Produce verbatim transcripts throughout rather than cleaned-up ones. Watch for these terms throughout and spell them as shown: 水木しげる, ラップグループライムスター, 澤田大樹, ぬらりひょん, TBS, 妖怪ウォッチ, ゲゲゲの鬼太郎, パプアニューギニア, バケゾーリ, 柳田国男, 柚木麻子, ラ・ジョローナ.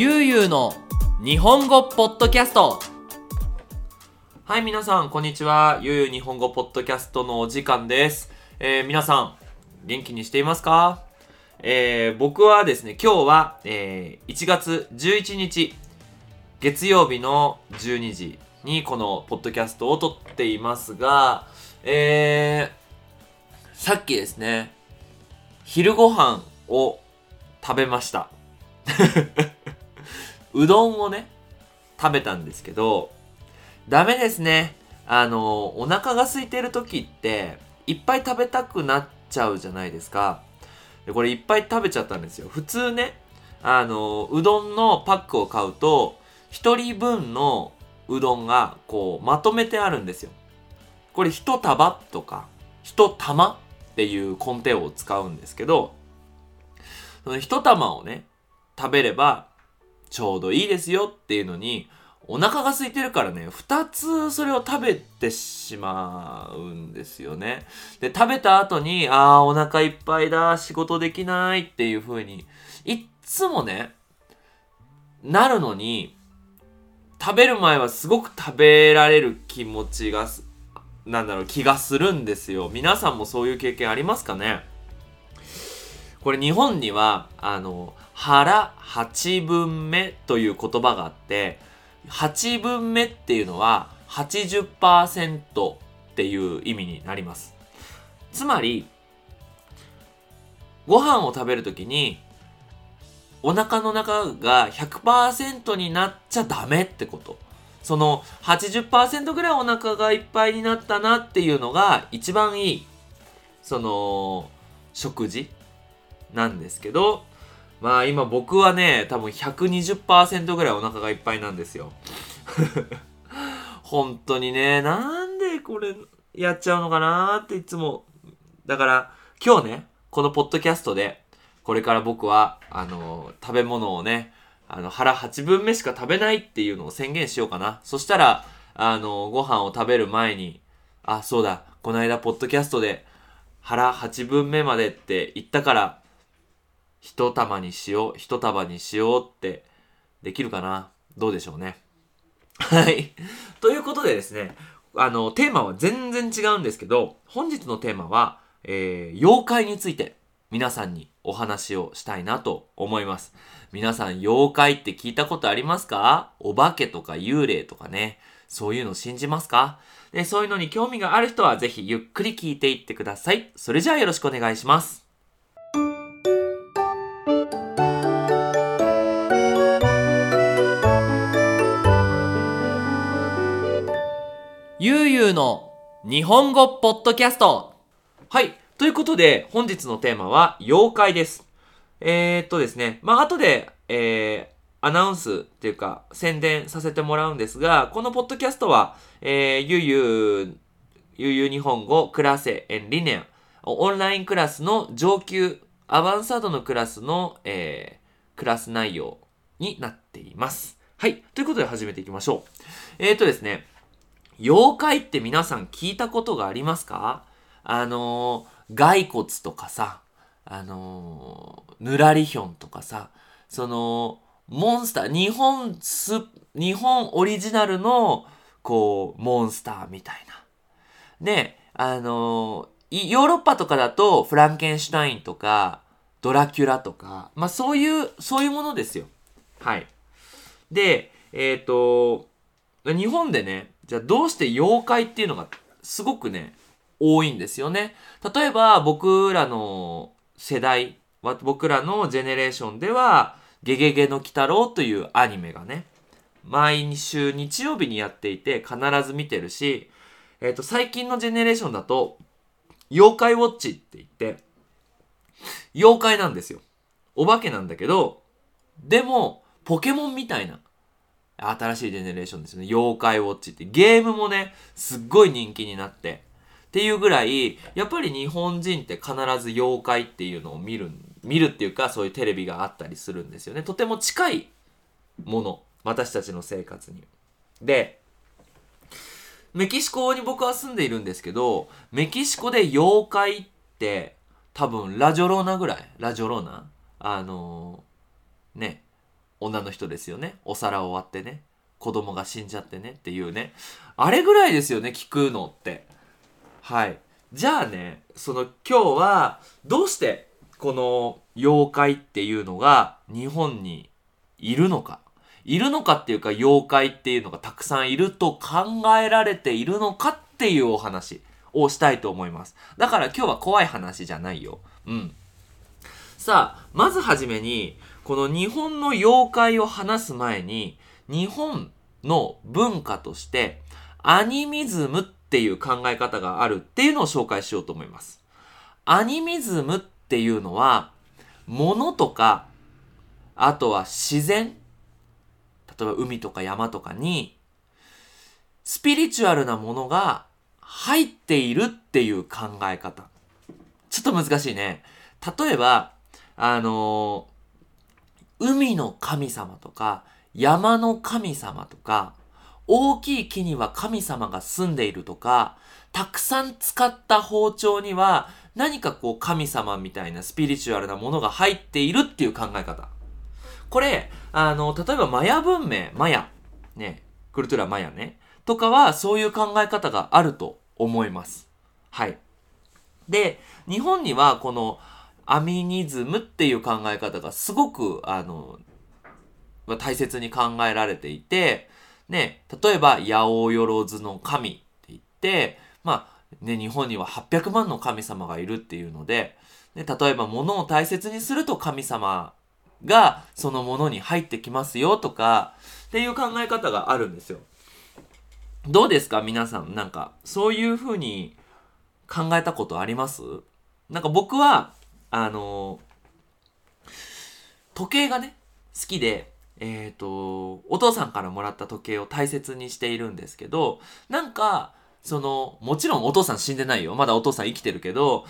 ゆうゆうの日本語ポッドキャスト。はい、皆さんこんにちは。ゆうゆう日本語ポッドキャストのお時間です。えー、皆さん元気にしていますか？えー、僕はですね、今日は、えー、いちがつじゅういちにち月曜日のじゅうにじにこのポッドキャストを撮っていますが、えー、さっきですね、昼ご飯を食べましたうどんをね食べたんですけど、ダメですね。あのお腹が空いてる時っていっぱい食べたくなっちゃうじゃないですか。でこれいっぱい食べちゃったんですよ。普通ね、あのうどんのパックを買うとひとりぶんのうどんがこうまとめてあるんですよ。これ一束とか一玉っていうコンテを使うんですけど、その一玉をね食べればちょうどいいですよっていうのに、お腹が空いてるからねふたつそれを食べてしまうんですよね。で食べた後にあーお腹いっぱいだ、仕事できないっていう風にいっつもねなるのに、食べる前はすごく食べられる気持ちがなんだろう気がするんですよ。皆さんもそういう経験ありますかね？これ日本にはあの腹八分目という言葉があって、はちぶんめっていうのは はちじゅっパーセント っていう意味になります。つまりご飯を食べるときにお腹の中が ひゃくパーセント になっちゃダメってこと。その はちじゅっパーセント ぐらいお腹がいっぱいになったなっていうのが一番いいその食事なんですけど、まあ今僕はね多分 ひゃくにじゅっパーセント ぐらいお腹がいっぱいなんですよ本当にね、なんでこれやっちゃうのかなっていつも。だから今日ねこのポッドキャストでこれから僕はあの食べ物をねあの腹はちぶんめしか食べないっていうのを宣言しようかな。そしたらあのご飯を食べる前に、あ、そうだ、この間ポッドキャストで腹はちぶんめまでって言ったから一玉にしよう、一束にしようってできるかな。どうでしょうね。はい。ということでですね、あの、テーマは全然違うんですけど、本日のテーマは、えー、妖怪について皆さんにお話をしたいなと思います。皆さん、妖怪って聞いたことありますか？お化けとか幽霊とかね、そういうの信じますか？で、そういうのに興味がある人はぜひゆっくり聞いていってください。それじゃあよろしくお願いします。ゆうゆうの日本語ポッドキャスト。はい、ということで本日のテーマは妖怪です。えー、っとですねまあ後で、えー、アナウンスっていうか宣伝させてもらうんですが、このポッドキャストは、えー、ゆうゆうゆうゆう日本語クラセエンリネアオンラインクラスの上級アバンサードのクラスの、えー、クラス内容になっています。はい、ということで始めていきましょう。えー、っとですね妖怪って皆さん聞いたことがありますか？あのー、骸骨とかさ、あのー、ぬらりひょんとかさ、そのモンスター、日本す日本オリジナルのこうモンスターみたいなね、あのー、ヨーロッパとかだとフランケンシュタインとかドラキュラとか、まあそういうそういうものですよ。はい。でえっと日本でね、じゃあどうして妖怪っていうのがすごくね多いんですよね。例えば僕らの世代、僕らのジェネレーションではゲゲゲの鬼太郎というアニメがね毎週日曜日にやっていて必ず見てるし、えっと最近のジェネレーションだと妖怪ウォッチって言って妖怪なんですよ。お化けなんだけど、でもポケモンみたいな新しいジェネレーションですね。妖怪ウォッチってゲームもねすっごい人気になってっていうぐらい、やっぱり日本人って必ず妖怪っていうのを見る見るっていうか、そういうテレビがあったりするんですよね。とても近いもの、私たちの生活に。でメキシコに僕は住んでいるんですけど、メキシコで妖怪って多分ラジョローナぐらいラジョローナあのー、ね女の人ですよね。お皿を割ってね、子供が死んじゃってねっていうね、あれぐらいですよね、聞くのって。はい。じゃあね、その今日はどうしてこの妖怪っていうのが日本にいるのか、いるのかっていうか、妖怪っていうのがたくさんいると考えられているのかっていうお話をしたいと思います。だから今日は怖い話じゃないよ。うん。さあ、まずはじめに、この日本の妖怪を話す前に、日本の文化としてアニミズムっていう考え方があるっていうのを紹介しようと思います。アニミズムっていうのは、物とか、あとは自然、例えば海とか山とかにスピリチュアルなものが入っているっていう考え方。ちょっと難しいね。例えばあのー、海の神様とか山の神様とか、大きい木には神様が住んでいるとか、たくさん使った包丁には何かこう神様みたいなスピリチュアルなものが入っているっていう考え方。これ、あの、例えばマヤ文明、マヤ、ね、クルトゥラマヤね、とかはそういう考え方があると思います。はい。で、日本にはこのアニミズムっていう考え方がすごく、あの、大切に考えられていて、ね、例えば、八百万の神って言って、まあ、ね、日本にははっぴゃくまんの神様がいるっていうので、ね、例えば物を大切にすると神様、がそのものに入ってきますよとかっていう考え方があるんですよ。どうですか皆さん、なんかそういう風に考えたことあります？なんか僕はあの時計がね好きで、えっとお父さんからもらった時計を大切にしているんですけど、なんかそのもちろんお父さん死んでないよ、まだお父さん生きてるけど、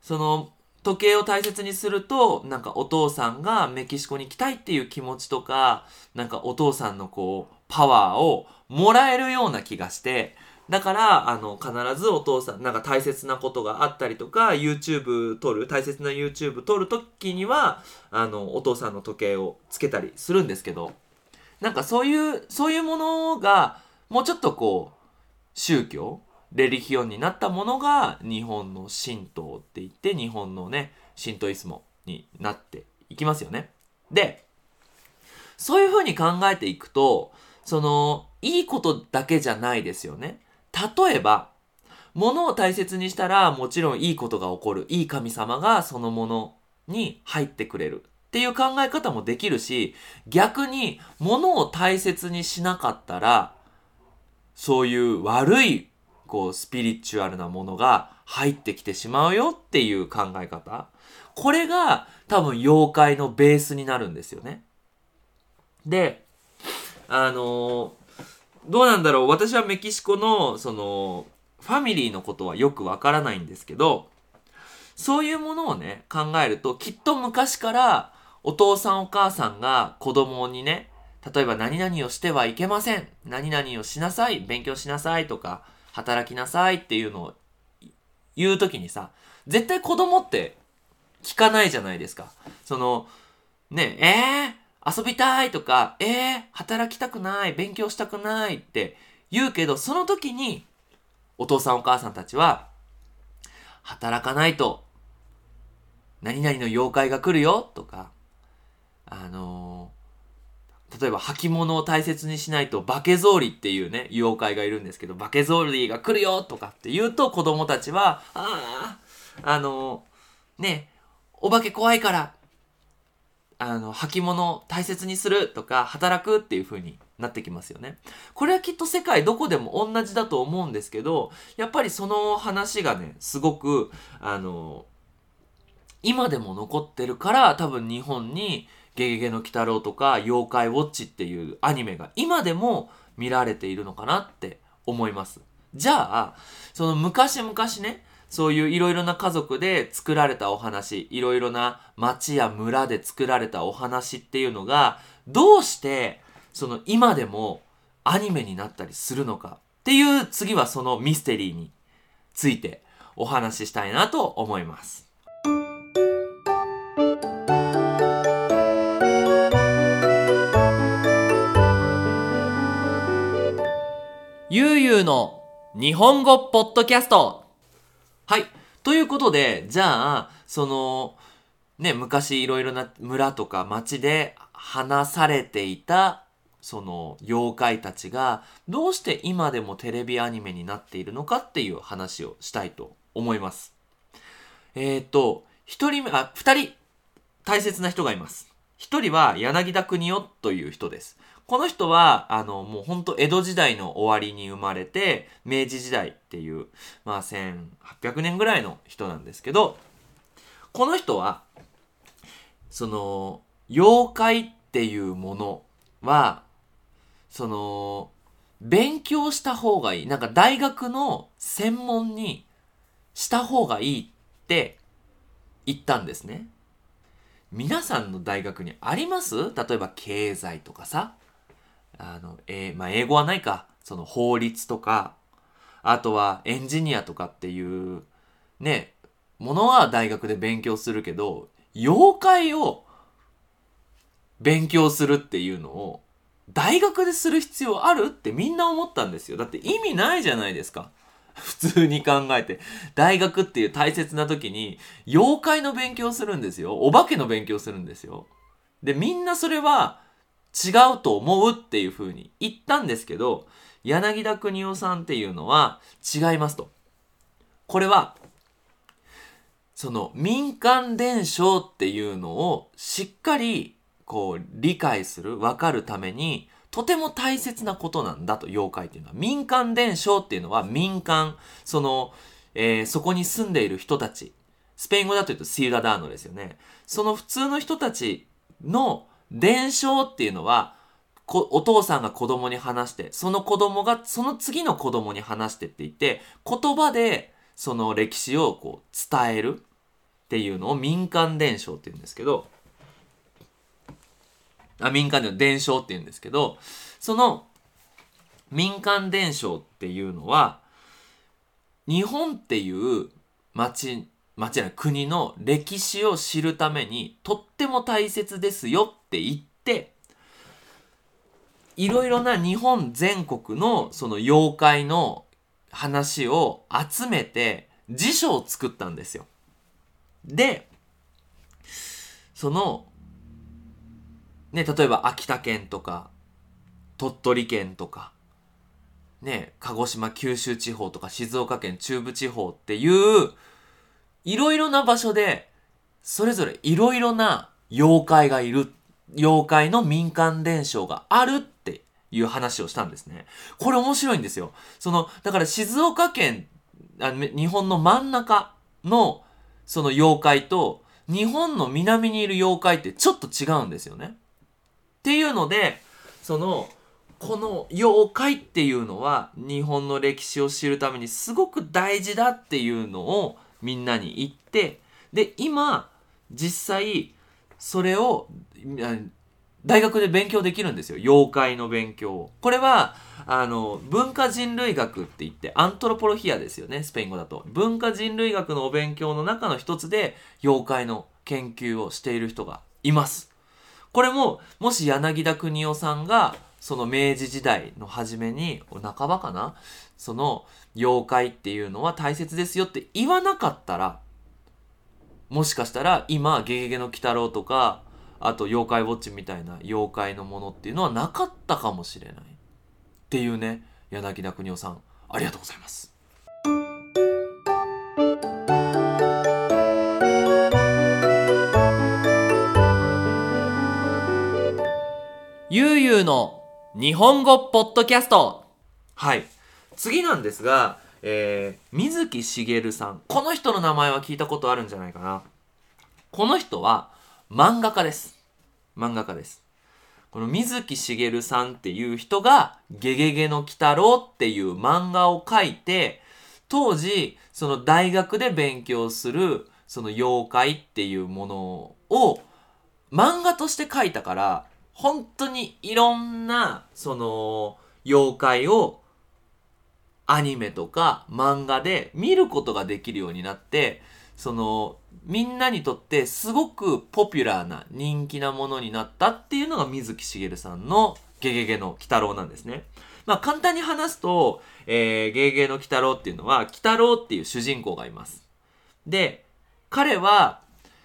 その時計を大切にすると、なんかお父さんがメキシコに来たいっていう気持ちとか、なんかお父さんのこうパワーをもらえるような気がして、だからあの必ずお父さん、なんか大切なことがあったりとか YouTube 撮る、大切な YouTube 撮るときにはあのお父さんの時計をつけたりするんですけど、なんかそういうそういうものがもうちょっとこう宗教レリヒオンになったものが日本の神道って言って、日本のね神道イスモになっていきますよね。で、そういう風に考えていくと、そのいいことだけじゃないですよね。例えば物を大切にしたらもちろんいいことが起こる、いい神様がそのものに入ってくれるっていう考え方もできるし、逆に物を大切にしなかったらそういう悪いこうスピリチュアルなものが入ってきてしまうよっていう考え方、これが多分妖怪のベースになるんですよね。で、あのー、どうなんだろう、私はメキシコのそのファミリーのことはよくわからないんですけど、そういうものをね考えると、きっと昔からお父さんお母さんが子供にね、例えば何々をしてはいけません、何々をしなさい、勉強しなさいとか働きなさいっていうのを言うときにさ、絶対子供って聞かないじゃないですか。そのね、えー、遊びたいとか、えー、働きたくない、勉強したくないって言うけど、その時にお父さんお母さんたちは働かないと何々の妖怪が来るよとか、あのー例えば履物を大切にしないとバケゾーリっていうね妖怪がいるんですけど、バケゾーリが来るよとかって言うと、子供たちはあああのねお化け怖いからあの履物を大切にするとか働くっていう風になってきますよね。これはきっと世界どこでも同じだと思うんですけど、やっぱりその話がねすごくあの今でも残ってるから、多分日本にゲゲゲの鬼太郎とか妖怪ウォッチっていうアニメが今でも見られているのかなって思います。じゃあ、その昔々ね、そういういろいろな家族で作られたお話、いろいろな町や村で作られたお話っていうのが、どうしてその今でもアニメになったりするのかっていう、次はそのミステリーについてお話ししたいなと思います。ーの日本語ポッドキャスト。はい、ということで、じゃあそのね、昔いろいろな村とか町で話されていたその妖怪たちがどうして今でもテレビアニメになっているのかっていう話をしたいと思います。えーとひとりめ、あ、ふたり大切な人がいます。ひとりは柳田国男という人です。この人はあのもうほんと江戸時代の終わりに生まれて、明治時代っていう、まあ、せんはっぴゃくねんぐらいの人なんですけど、この人はその妖怪っていうものはその勉強した方がいい、なんか大学の専門にした方がいいって言ったんですね。皆さんの大学にあります？例えば経済とかさ、あの、えー、まあ英語はないか、その法律とか、あとはエンジニアとかっていうね、ものは大学で勉強するけど、妖怪を勉強するっていうのを大学でする必要ある？ってみんな思ったんですよ。だって意味ないじゃないですか。普通に考えて、大学っていう大切な時に妖怪の勉強するんですよ。お化けの勉強するんですよ。で、みんなそれは違うと思うっていうふうに言ったんですけど、柳田国男さんっていうのは違いますと。これはその民間伝承っていうのをしっかりこう理解する、分かるためにとても大切なことなんだと。妖怪っていうのは民間伝承っていうのは民間、その、えー、そこに住んでいる人たち、スペイン語だと言うとシウダダーノですよね。その普通の人たちの伝承っていうのはこお父さんが子供に話して、その子供がその次の子供に話してって言って、言葉でその歴史をこう伝えるっていうのを民間伝承っていうんですけど、あ、民間の伝承って言うんですけど、その民間伝承っていうのは日本っていう町、町じゃない、国の歴史を知るためにとっても大切ですよって言って、いろいろな日本全国のその妖怪の話を集めて辞書を作ったんですよ。で、そのね、例えば秋田県とか鳥取県とかね、鹿児島、九州地方とか静岡県、中部地方っていういろいろな場所でそれぞれいろいろな妖怪がいる、妖怪の民間伝承があるっていう話をしたんですね。これ面白いんですよ。そのだから静岡県、あ、日本の真ん中のその妖怪と日本の南にいる妖怪ってちょっと違うんですよね。っていうので、そのこの妖怪っていうのは日本の歴史を知るためにすごく大事だっていうのをみんなに言って、で今実際それを大学で勉強できるんですよ、妖怪の勉強を。これはあの文化人類学って言って、アントロポロヒアですよね、スペイン語だと。文化人類学のお勉強の中の一つで妖怪の研究をしている人がいます。これも、もし柳田国男さんが、その明治時代の初めに、お半ばかな、その妖怪っていうのは大切ですよって言わなかったら、もしかしたら今、ゲゲゲの鬼太郎とか、あと妖怪ウォッチみたいな妖怪のものっていうのはなかったかもしれない。っていうね、柳田国男さん、ありがとうございます。ゆうゆうの日本語ポッドキャスト。はい。次なんですが、えー、水木しげるさん。この人の名前は聞いたことあるんじゃないかな。この人は漫画家です。漫画家です。この水木しげるさんっていう人が、ゲゲゲの鬼太郎っていう漫画を描いて、当時、その大学で勉強する、その妖怪っていうものを漫画として描いたから、本当にいろんなその妖怪をアニメとか漫画で見ることができるようになって、そのみんなにとってすごくポピュラーな人気なものになったっていうのが水木しげるさんのゲゲゲの鬼太郎なんですね。まあ簡単に話すと、えー、ゲゲゲの鬼太郎っていうのは、鬼太郎っていう主人公がいます。で、彼は、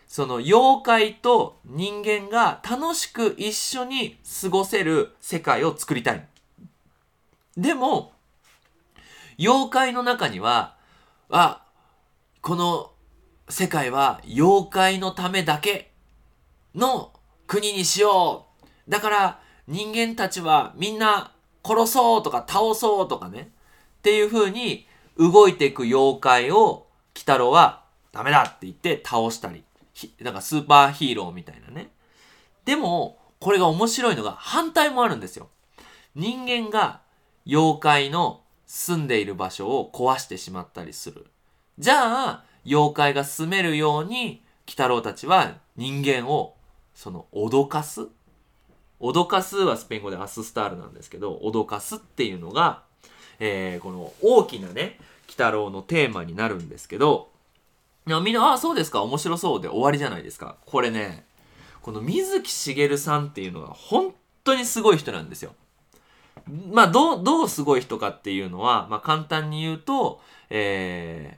その妖怪と人間が楽しく一緒に過ごせる世界を作りたい。でも、妖怪の中には、あ、この世界は妖怪のためだけの国にしよう。だから人間たちはみんな殺そうとか倒そうとかね。っていう風に動いていく妖怪を鬼太郎はダメだって言って倒したり。なんかスーパーヒーローみたいなね。でもこれが面白いのが反対もあるんですよ。人間が妖怪の住んでいる場所を壊してしまったりする。じゃあ妖怪が住めるように鬼太郎たちは人間をその脅かす。脅かすはスペイン語でアススタールなんですけど、脅かすっていうのが、えー、この大きなね鬼太郎のテーマになるんですけど、みんな、ああ、そうですか、面白そうで終わりじゃないですか。これね、この水木しげるさんっていうのは本当にすごい人なんですよ。まあ、どう、どうすごい人かっていうのは、まあ、簡単に言うと、えー、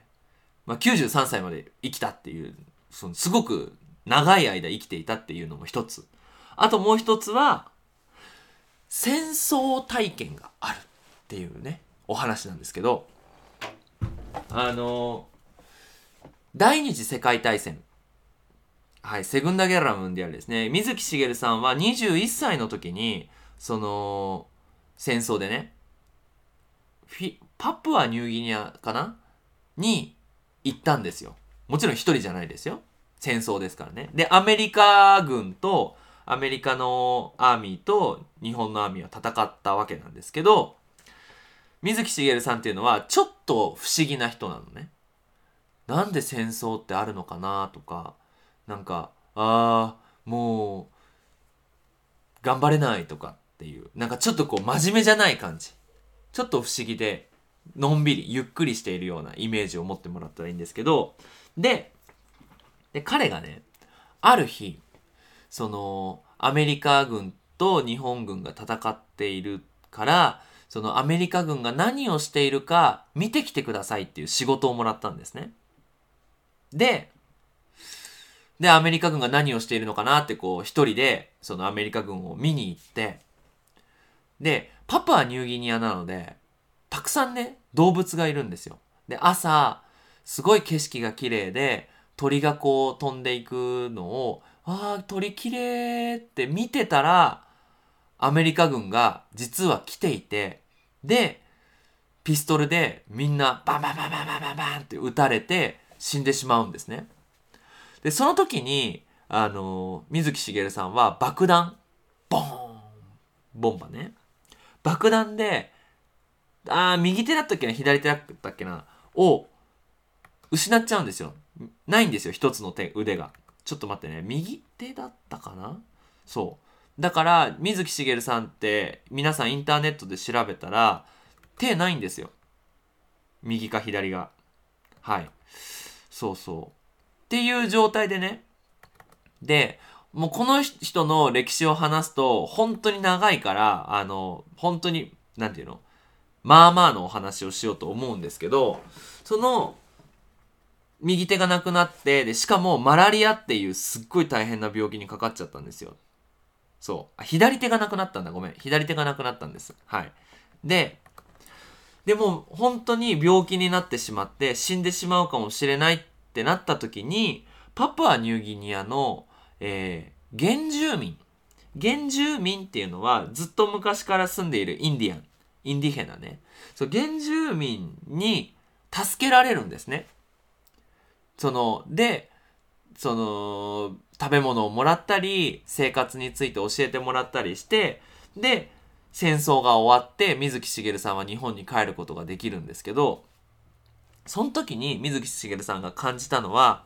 まあ、きゅうじゅうさんさいまで生きたっていう、そのすごく長い間生きていたっていうのも一つ。あともう一つは、戦争体験があるっていうね、お話なんですけど、あのー、第二次世界大戦、はい、セグンダゲラムンディアルですね。水木しげるさんはにじゅういっさいの時にその戦争でね、フィパプアニューギニアかなに行ったんですよ。もちろん一人じゃないですよ、戦争ですからね。でアメリカ軍とアメリカのアーミーと日本のアーミーは戦ったわけなんですけど、水木しげるさんっていうのはちょっと不思議な人なのね。なんで戦争ってあるのかなとか、なんか、あー、もう、頑張れないとかっていう、なんかちょっとこう真面目じゃない感じ。ちょっと不思議で、のんびり、ゆっくりしているようなイメージを持ってもらったらいいんですけど、で、で彼がね、ある日、その、アメリカ軍と日本軍が戦っているから、そのアメリカ軍が何をしているか見てきてくださいっていう仕事をもらったんですね。で、で、アメリカ軍が何をしているのかなってこう一人でそのアメリカ軍を見に行って、で、パプアニューギニアなので、たくさんね、動物がいるんですよ。で、朝、すごい景色が綺麗で、鳥がこう飛んでいくのを、あー、鳥綺麗って見てたら、アメリカ軍が実は来ていて、で、ピストルでみんなバンバンバンバンバンバンバンって撃たれて、死んでしまうんですね。で、その時に、あのー、水木しげるさんは爆弾、ボーン、ボンバね。爆弾で、あー、右手だったっけな、左手だったっけな、を失っちゃうんですよ。ないんですよ、一つの手、腕が。ちょっと待ってね、右手だったかな？そう。だから、水木しげるさんって、皆さんインターネットで調べたら、手ないんですよ。右か左が。はい。そうそうっていう状態でね。でもうこの人の歴史を話すと本当に長いから、あの本当になんていうの、まあまあのお話をしようと思うんですけど、その右手がなくなって、でしかもマラリアっていうすっごい大変な病気にかかっちゃったんですよ。そう、あ、左手がなくなったんだ、ごめん、左手がなくなったんです。はい。ででも本当に病気になってしまって死んでしまうかもしれないってなった時に、パプアニューギニアの、えー、原住民原住民っていうのはずっと昔から住んでいるインディアンインディヘナね。そう、原住民に助けられるんですね。そのでその食べ物をもらったり生活について教えてもらったりして、で戦争が終わって水木しげるさんは日本に帰ることができるんですけど、その時に水木しげるさんが感じたのは、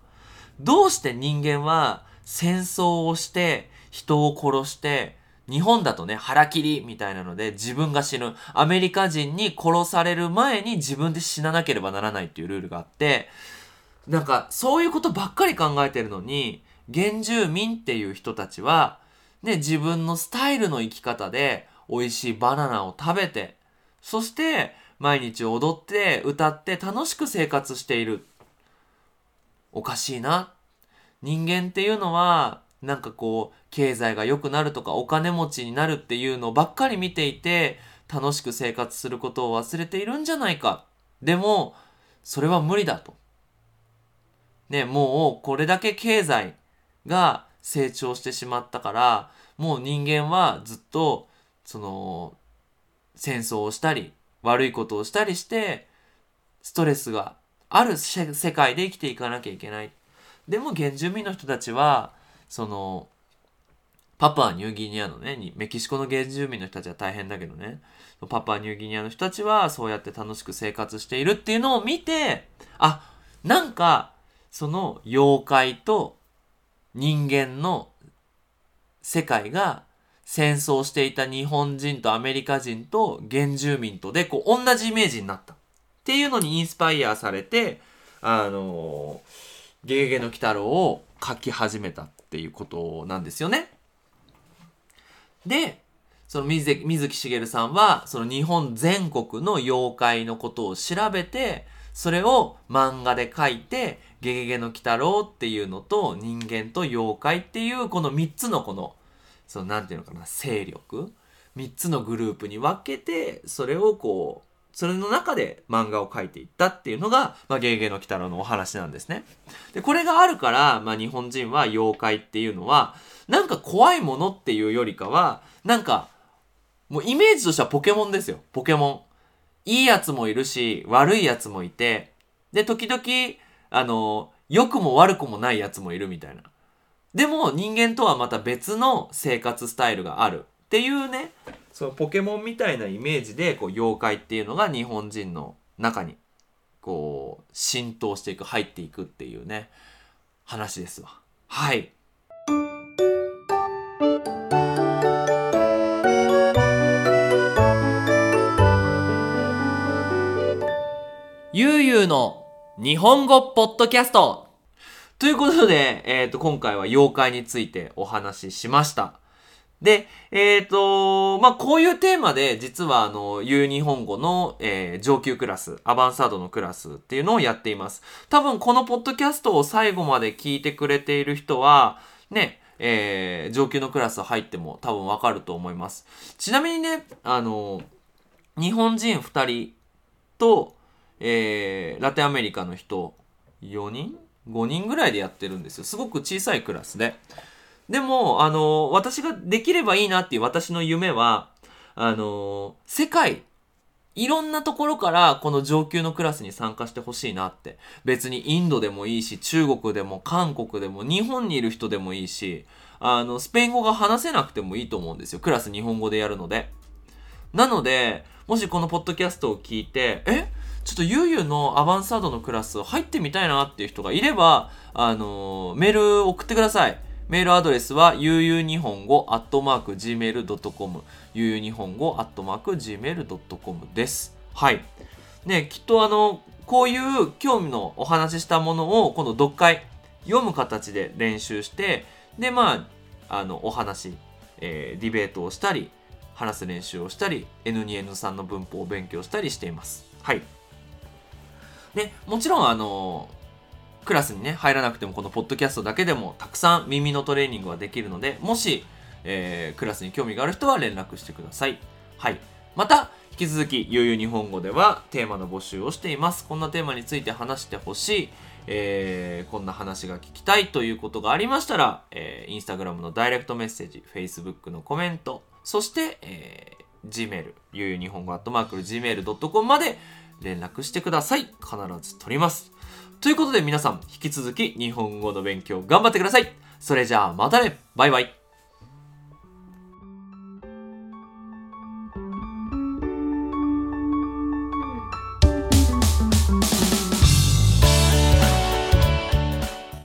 どうして人間は戦争をして人を殺して、日本だとね腹切りみたいなので自分が死ぬ、アメリカ人に殺される前に自分で死ななければならないっていうルールがあって、なんかそういうことばっかり考えてるのに、原住民っていう人たちはね、自分のスタイルの生き方で美味しいバナナを食べて、そして毎日踊って歌って楽しく生活している。おかしいな。人間っていうのはなんかこう経済が良くなるとかお金持ちになるっていうのばっかり見ていて楽しく生活することを忘れているんじゃないか。でもそれは無理だと。ね、もうこれだけ経済が成長してしまったからもう人間はずっとその戦争をしたり悪いことをしたりしてストレスがある世界で生きていかなきゃいけない。でも原住民の人たちはそのパパニューギニアのね、メキシコの原住民の人たちは大変だけどね、パパニューギニアの人たちはそうやって楽しく生活しているっていうのを見て、あ、なんかその妖怪と人間の世界が戦争していた日本人とアメリカ人と原住民とでこう同じイメージになったっていうのにインスパイアされて、あのー、ゲゲゲの鬼太郎を書き始めたっていうことなんですよね。で、その水木しげるさんはその日本全国の妖怪のことを調べて、それを漫画で書いて、ゲゲゲの鬼太郎っていうのと人間と妖怪っていうこのみっつのこのそのなんていうのかな、勢力みっつのグループに分けて、それをこうそれの中で漫画を描いていったっていうのが、まあ、ゲゲゲの鬼太郎のお話なんですね。でこれがあるから、まあ、日本人は妖怪っていうのはなんか怖いものっていうよりかは、なんかもうイメージとしてはポケモンですよ。ポケモン、いいやつもいるし悪いやつもいて、で時々あの良くも悪くもないやつもいるみたいな。でも人間とはまた別の生活スタイルがあるっていうね、そのポケモンみたいなイメージでこう妖怪っていうのが日本人の中にこう浸透していく、入っていくっていうね話ですわ。はい。ゆうゆうの日本語ポッドキャストということで、えーと、今回は妖怪についてお話ししました。で、えーと、まあ、こういうテーマで、実はあの、ゆう日本語の、えー、上級クラス、アバンサードのクラスっていうのをやっています。多分このポッドキャストを最後まで聞いてくれている人は、ね、えー、上級のクラス入っても多分わかると思います。ちなみにね、あの、日本人ふたりと、えー、ラテンアメリカの人よにんごにんぐらいでやってるんですよ。すごく小さいクラスで。でも、あの、私ができればいいなっていう私の夢は、あの、世界、いろんなところからこの上級のクラスに参加してほしいなって。別にインドでもいいし、中国でも韓国でも、日本にいる人でもいいし、あの、スペイン語が話せなくてもいいと思うんですよ。クラス日本語でやるので。なので、もしこのポッドキャストを聞いて、え?ちょっとゆうゆうのアバンサードのクラス入ってみたいなっていう人がいれば、あのー、メール送ってください。メールアドレスはゆうゆう日本語 アットマークジーメールドットコム ゆうゆう日本語 アットマークジーメールドットコム です。はい。ね、きっとあの、こういう興味のお話ししたものをこの読解、読む形で練習して、で、まあ、あの、お話、えー、ディベートをしたり、話す練習をしたり、エヌツーエヌスリー の文法を勉強したりしています。はい。で、もちろんあのー、クラスにね入らなくてもこのポッドキャストだけでもたくさん耳のトレーニングはできるので、もし、えー、クラスに興味がある人は連絡してください。はい。また引き続きゆうゆう日本語ではテーマの募集をしています。こんなテーマについて話してほしい、えー、こんな話が聞きたいということがありましたら、えー、インスタグラムのダイレクトメッセージ、Facebook のコメント、そして、えー、Gmail ゆうゆう日本語 アットマークジーメールドットコム まで連絡してください。必ず取ります。ということで皆さん、引き続き日本語の勉強頑張ってください。それじゃあまたね。バイバイ。